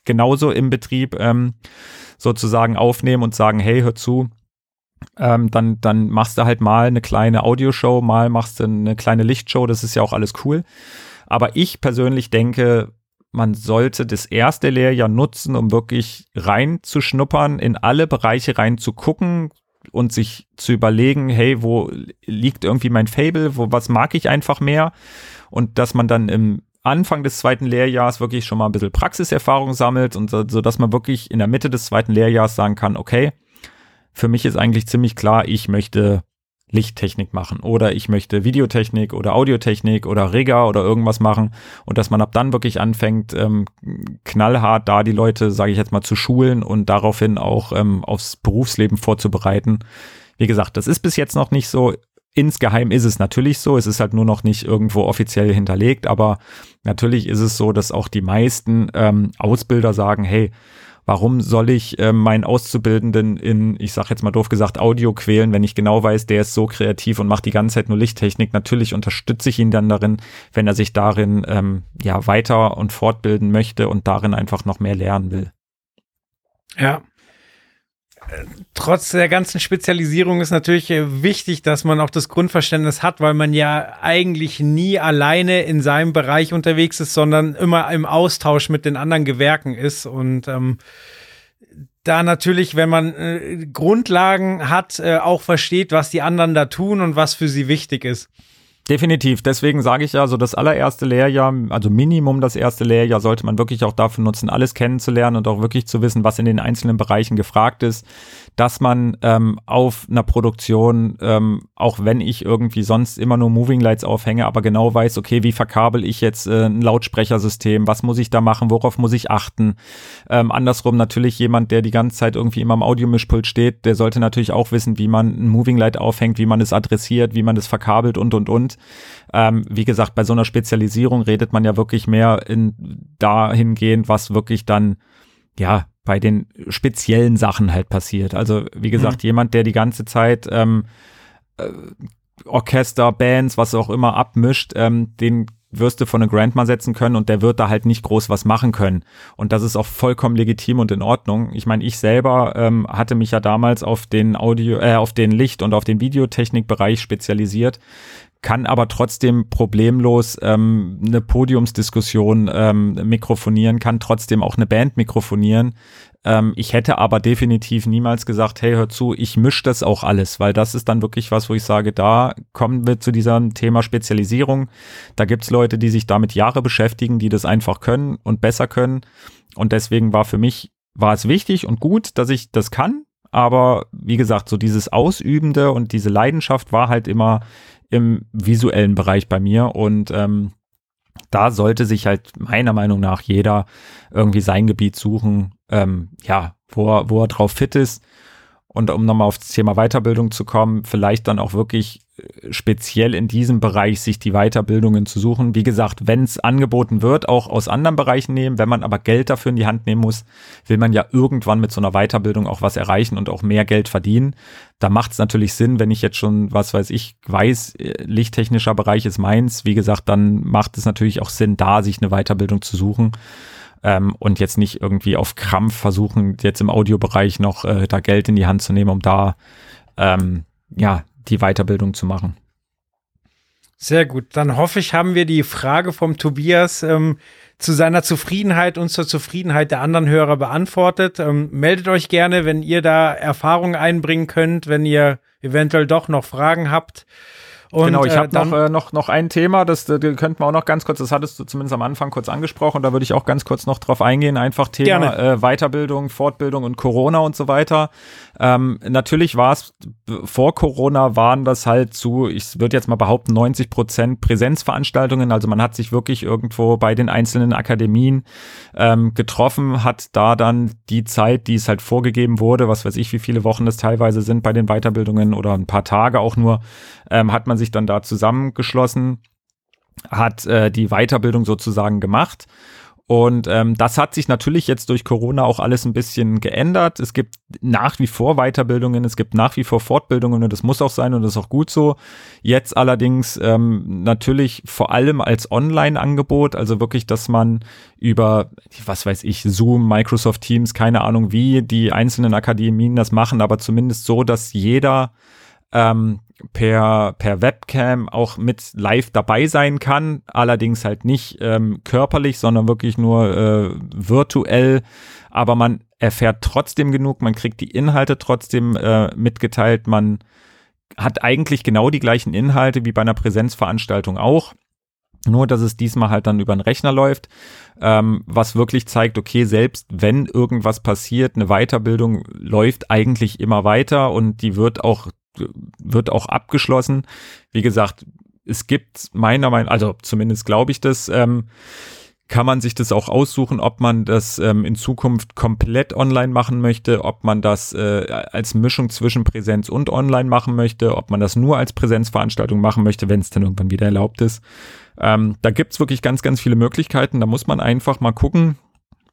genauso im Betrieb ähm, sozusagen aufnehmen und sagen, hey, hör zu, ähm, dann, dann machst du halt mal eine kleine Audioshow, mal machst du eine kleine Lichtshow, das ist ja auch alles cool. Aber ich persönlich denke, man sollte das erste Lehrjahr nutzen, um wirklich reinzuschnuppern, in alle Bereiche reinzugucken und sich zu überlegen, hey, wo liegt irgendwie mein Fable, wo, was mag ich einfach mehr? Und dass man dann im Anfang des zweiten Lehrjahres wirklich schon mal ein bisschen Praxiserfahrung sammelt und so, sodass man wirklich in der Mitte des zweiten Lehrjahres sagen kann, okay, für mich ist eigentlich ziemlich klar, ich möchte Lichttechnik machen oder ich möchte Videotechnik oder Audiotechnik oder Rega oder irgendwas machen und dass man ab dann wirklich anfängt, ähm, knallhart da die Leute, sage ich jetzt mal, zu schulen und daraufhin auch ähm, aufs Berufsleben vorzubereiten. Wie gesagt, das ist bis jetzt noch nicht so, insgeheim ist es natürlich so, es ist halt nur noch nicht irgendwo offiziell hinterlegt, aber natürlich ist es so, dass auch die meisten ähm, Ausbilder sagen, hey, warum soll ich äh, meinen Auszubildenden in, ich sag jetzt mal doof gesagt, Audio quälen, wenn ich genau weiß, der ist so kreativ und macht die ganze Zeit nur Lichttechnik. Natürlich unterstütze ich ihn dann darin, wenn er sich darin ähm, ja weiter und fortbilden möchte und darin einfach noch mehr lernen will. Ja. Trotz der ganzen Spezialisierung ist natürlich wichtig, dass man auch das Grundverständnis hat, weil man ja eigentlich nie alleine in seinem Bereich unterwegs ist, sondern immer im Austausch mit den anderen Gewerken ist. Und ähm, da natürlich, wenn man äh, Grundlagen hat, äh, auch versteht, was die anderen da tun und was für sie wichtig ist. Definitiv. Deswegen sage ich ja, so das allererste Lehrjahr, also Minimum das erste Lehrjahr, sollte man wirklich auch dafür nutzen, alles kennenzulernen und auch wirklich zu wissen, was in den einzelnen Bereichen gefragt ist, dass man ähm, auf einer Produktion, ähm, auch wenn ich irgendwie sonst immer nur Moving Lights aufhänge, aber genau weiß, okay, wie verkabel ich jetzt äh, ein Lautsprechersystem, was muss ich da machen, worauf muss ich achten? Ähm, andersrum natürlich jemand, der die ganze Zeit irgendwie immer am Audiomischpult steht, der sollte natürlich auch wissen, wie man ein Moving Light aufhängt, wie man es adressiert, wie man es verkabelt und, und, und. Ähm, wie gesagt, bei so einer Spezialisierung redet man ja wirklich mehr in dahingehend, was wirklich dann ja bei den speziellen Sachen halt passiert. Also wie gesagt, mhm. jemand, der die ganze Zeit ähm, äh, Orchester, Bands, was auch immer abmischt, ähm, den wirst du von einer Grandma setzen können und der wird da halt nicht groß was machen können. Und das ist auch vollkommen legitim und in Ordnung. Ich meine, ich selber ähm, hatte mich ja damals auf den Audio, äh, auf den Licht- und auf den Videotechnikbereich spezialisiert, kann aber trotzdem problemlos ähm, eine Podiumsdiskussion ähm, mikrofonieren, kann trotzdem auch eine Band mikrofonieren. Ähm, ich hätte aber definitiv niemals gesagt, hey, hör zu, ich mische das auch alles, weil das ist dann wirklich was, wo ich sage, da kommen wir zu diesem Thema Spezialisierung. Da gibt's Leute, die sich damit Jahre beschäftigen, die das einfach können und besser können. Und deswegen war für mich, war es wichtig und gut, dass ich das kann. Aber wie gesagt, so dieses Ausübende und diese Leidenschaft war halt immer im visuellen Bereich bei mir und ähm, da sollte sich halt meiner Meinung nach jeder irgendwie sein Gebiet suchen, ähm, ja, wo er, wo er drauf fit ist. Und um nochmal aufs Thema Weiterbildung zu kommen, vielleicht dann auch wirklich speziell in diesem Bereich sich die Weiterbildungen zu suchen. Wie gesagt, wenn es angeboten wird, auch aus anderen Bereichen nehmen. Wenn man aber Geld dafür in die Hand nehmen muss, will man ja irgendwann mit so einer Weiterbildung auch was erreichen und auch mehr Geld verdienen. Da macht es natürlich Sinn, wenn ich jetzt schon, was weiß ich, weiß, lichttechnischer Bereich ist meins. Wie gesagt, dann macht es natürlich auch Sinn, da sich eine Weiterbildung zu suchen. Ähm, und jetzt nicht irgendwie auf Krampf versuchen, jetzt im Audiobereich noch äh, da Geld in die Hand zu nehmen, um da ähm, ja die Weiterbildung zu machen. Sehr gut. Dann hoffe ich, haben wir die Frage vom Tobias ähm, zu seiner Zufriedenheit und zur Zufriedenheit der anderen Hörer beantwortet. Ähm, meldet euch gerne, wenn ihr da Erfahrungen einbringen könnt, wenn ihr eventuell doch noch Fragen habt. Und, genau, ich habe äh, noch, äh, noch, noch ein Thema, das, das könnten wir auch noch ganz kurz, das hattest du zumindest am Anfang kurz angesprochen, da würde ich auch ganz kurz noch drauf eingehen, einfach Thema äh, Weiterbildung, Fortbildung und Corona und so weiter. Ähm, natürlich war es, vor Corona waren das halt zu, ich würde jetzt mal behaupten, neunzig Prozent Präsenzveranstaltungen, also man hat sich wirklich irgendwo bei den einzelnen Akademien ähm, getroffen, hat da dann die Zeit, die es halt vorgegeben wurde, was weiß ich, wie viele Wochen das teilweise sind bei den Weiterbildungen oder ein paar Tage auch nur, ähm, hat man sich dann da zusammengeschlossen, hat äh, die Weiterbildung sozusagen gemacht Und ähm, das hat sich natürlich jetzt durch Corona auch alles ein bisschen geändert. Es gibt nach wie vor Weiterbildungen, es gibt nach wie vor Fortbildungen und das muss auch sein und das ist auch gut so. Jetzt allerdings ähm, natürlich vor allem als Online-Angebot, also wirklich, dass man über, was weiß ich, Zoom, Microsoft Teams, keine Ahnung wie, die einzelnen Akademien das machen, aber zumindest so, dass jeder ähm, per per Webcam auch mit live dabei sein kann, allerdings halt nicht ähm, körperlich, sondern wirklich nur äh, virtuell, aber man erfährt trotzdem genug, man kriegt die Inhalte trotzdem äh, mitgeteilt, man hat eigentlich genau die gleichen Inhalte wie bei einer Präsenzveranstaltung auch, nur dass es diesmal halt dann über den Rechner läuft, ähm, was wirklich zeigt, okay, selbst wenn irgendwas passiert, eine Weiterbildung läuft eigentlich immer weiter und die wird auch wird auch abgeschlossen. Wie gesagt, es gibt meiner Meinung, also zumindest glaube ich das, ähm, kann man sich das auch aussuchen, ob man das ähm, in Zukunft komplett online machen möchte, ob man das äh, als Mischung zwischen Präsenz und online machen möchte, ob man das nur als Präsenzveranstaltung machen möchte, wenn es dann irgendwann wieder erlaubt ist. Ähm, da gibt es wirklich ganz, ganz viele Möglichkeiten. Da muss man einfach mal gucken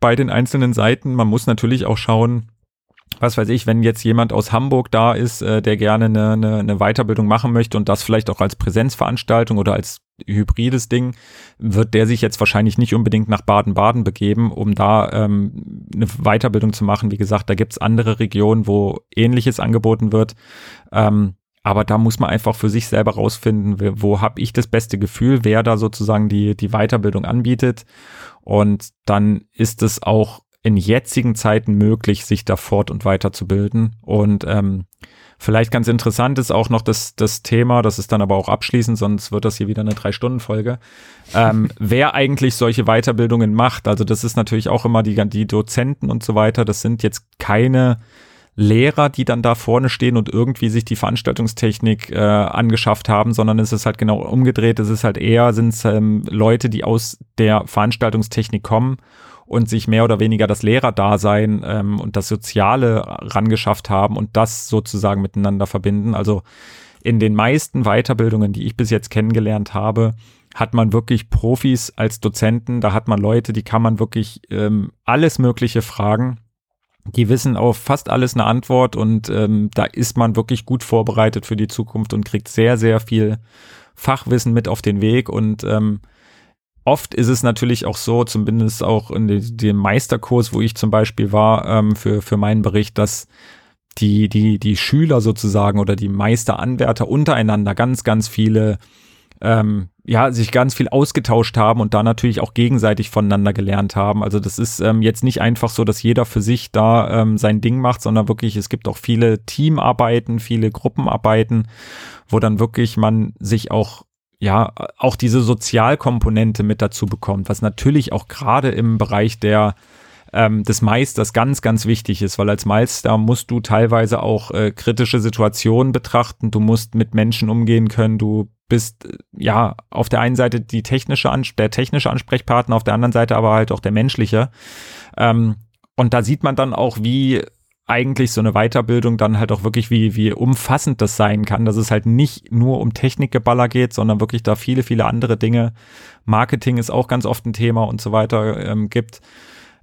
bei den einzelnen Seiten. Man muss natürlich auch schauen, was weiß ich, wenn jetzt jemand aus Hamburg da ist, äh, der gerne eine, eine, eine Weiterbildung machen möchte und das vielleicht auch als Präsenzveranstaltung oder als hybrides Ding, wird der sich jetzt wahrscheinlich nicht unbedingt nach Baden-Baden begeben, um da ähm, eine Weiterbildung zu machen. Wie gesagt, da gibt's andere Regionen, wo Ähnliches angeboten wird. Ähm, aber da muss man einfach für sich selber rausfinden, wo habe ich das beste Gefühl, wer da sozusagen die, die Weiterbildung anbietet. Und dann ist es auch in jetzigen Zeiten möglich, sich da fort- und weiterzubilden. Und ähm, vielleicht ganz interessant ist auch noch das, das Thema, das ist dann aber auch abschließend, sonst wird das hier wieder eine Drei-Stunden-Folge, ähm, wer eigentlich solche Weiterbildungen macht. Also das ist natürlich auch immer die, die Dozenten und so weiter, das sind jetzt keine Lehrer, die dann da vorne stehen und irgendwie sich die Veranstaltungstechnik äh, angeschafft haben, sondern es ist halt genau umgedreht, es ist halt eher, sind es ähm, Leute, die aus der Veranstaltungstechnik kommen und sich mehr oder weniger das Lehrerdasein ähm, und das Soziale rangeschafft haben und das sozusagen miteinander verbinden. Also in den meisten Weiterbildungen, die ich bis jetzt kennengelernt habe, hat man wirklich Profis als Dozenten, da hat man Leute, die kann man wirklich ähm, alles Mögliche fragen. Die wissen auf fast alles eine Antwort und ähm, da ist man wirklich gut vorbereitet für die Zukunft und kriegt sehr, sehr viel Fachwissen mit auf den Weg. Und ähm, oft ist es natürlich auch so, zumindest auch in dem Meisterkurs, wo ich zum Beispiel war, ähm, für, für meinen Bericht, dass die, die, die Schüler sozusagen oder die Meisteranwärter untereinander ganz, ganz viele Ähm, ja, sich ganz viel ausgetauscht haben und da natürlich auch gegenseitig voneinander gelernt haben. Also das ist ähm, jetzt nicht einfach so, dass jeder für sich da ähm, sein Ding macht, sondern wirklich, es gibt auch viele Teamarbeiten, viele Gruppenarbeiten, wo dann wirklich man sich auch, ja, auch diese Sozialkomponente mit dazu bekommt, was natürlich auch gerade im Bereich der des Meisters ganz, ganz wichtig ist, weil als Meister musst du teilweise auch äh, kritische Situationen betrachten, du musst mit Menschen umgehen können, du bist äh, ja auf der einen Seite die technische Ans- der technische Ansprechpartner, auf der anderen Seite aber halt auch der menschliche. Ähm, und da sieht man dann auch, wie eigentlich so eine Weiterbildung dann halt auch wirklich, wie, wie umfassend das sein kann, dass es halt nicht nur um Technikgeballer geht, sondern wirklich da viele, viele andere Dinge, Marketing ist auch ganz oft ein Thema und so weiter, ähm, gibt.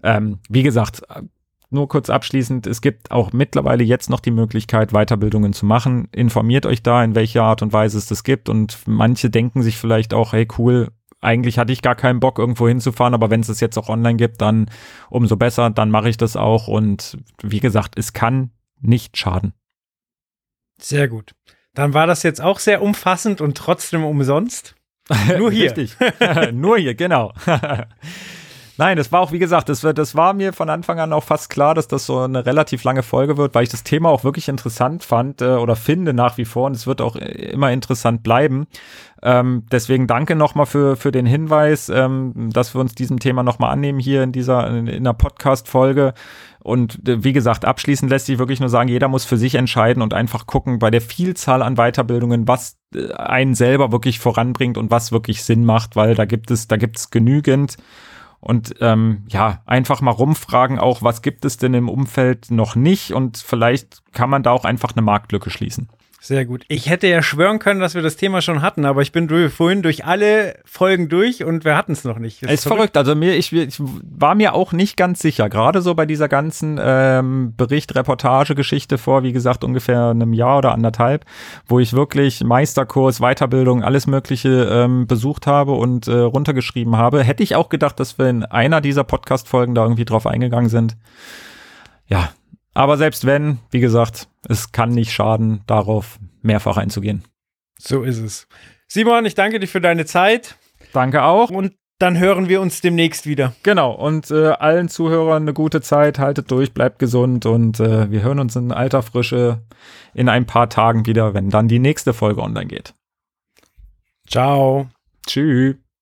Ähm, wie gesagt, nur kurz abschließend, es gibt auch mittlerweile jetzt noch die Möglichkeit, Weiterbildungen zu machen. Informiert euch da, in welcher Art und Weise es das gibt. Und manche denken sich vielleicht auch, hey cool, eigentlich hatte ich gar keinen Bock, irgendwo hinzufahren, aber wenn es das jetzt auch online gibt, dann umso besser, dann mache ich das auch. Und wie gesagt, es kann nicht schaden. Sehr gut. Dann war das jetzt auch sehr umfassend und trotzdem umsonst. Nur hier. Richtig. Nur hier, genau. Nein, das war auch, wie gesagt, das, das war mir von Anfang an auch fast klar, dass das so eine relativ lange Folge wird, weil ich das Thema auch wirklich interessant fand äh, oder finde nach wie vor und es wird auch immer interessant bleiben. Ähm, deswegen danke nochmal für, für den Hinweis, ähm, dass wir uns diesem Thema nochmal annehmen hier in dieser in, in der Podcast-Folge. Und äh, wie gesagt, abschließend lässt sich wirklich nur sagen, jeder muss für sich entscheiden und einfach gucken bei der Vielzahl an Weiterbildungen, was äh, einen selber wirklich voranbringt und was wirklich Sinn macht, weil da gibt es, da gibt es genügend. Und ähm, ja, einfach mal rumfragen auch, was gibt es denn im Umfeld noch nicht und vielleicht kann man da auch einfach eine Marktlücke schließen. Sehr gut. Ich hätte ja schwören können, dass wir das Thema schon hatten, aber ich bin durch, vorhin durch alle Folgen durch und wir hatten es noch nicht. Ist, ist verrückt. verrückt. Also mir, ich, ich war mir auch nicht ganz sicher. Gerade so bei dieser ganzen ähm, Bericht, Reportage, Geschichte vor, wie gesagt, ungefähr einem Jahr oder anderthalb, wo ich wirklich Meisterkurs, Weiterbildung, alles Mögliche ähm, besucht habe und äh, runtergeschrieben habe. Hätte ich auch gedacht, dass wir in einer dieser Podcast-Folgen da irgendwie drauf eingegangen sind. Ja. Aber selbst wenn, wie gesagt, es kann nicht schaden, darauf mehrfach einzugehen. So ist es. Simon, ich danke dir für deine Zeit. Danke auch. Und dann hören wir uns demnächst wieder. Genau. Und äh, allen Zuhörern eine gute Zeit. Haltet durch, bleibt gesund. Und äh, wir hören uns in alter Frische in ein paar Tagen wieder, wenn dann die nächste Folge online geht. Ciao. Tschüss.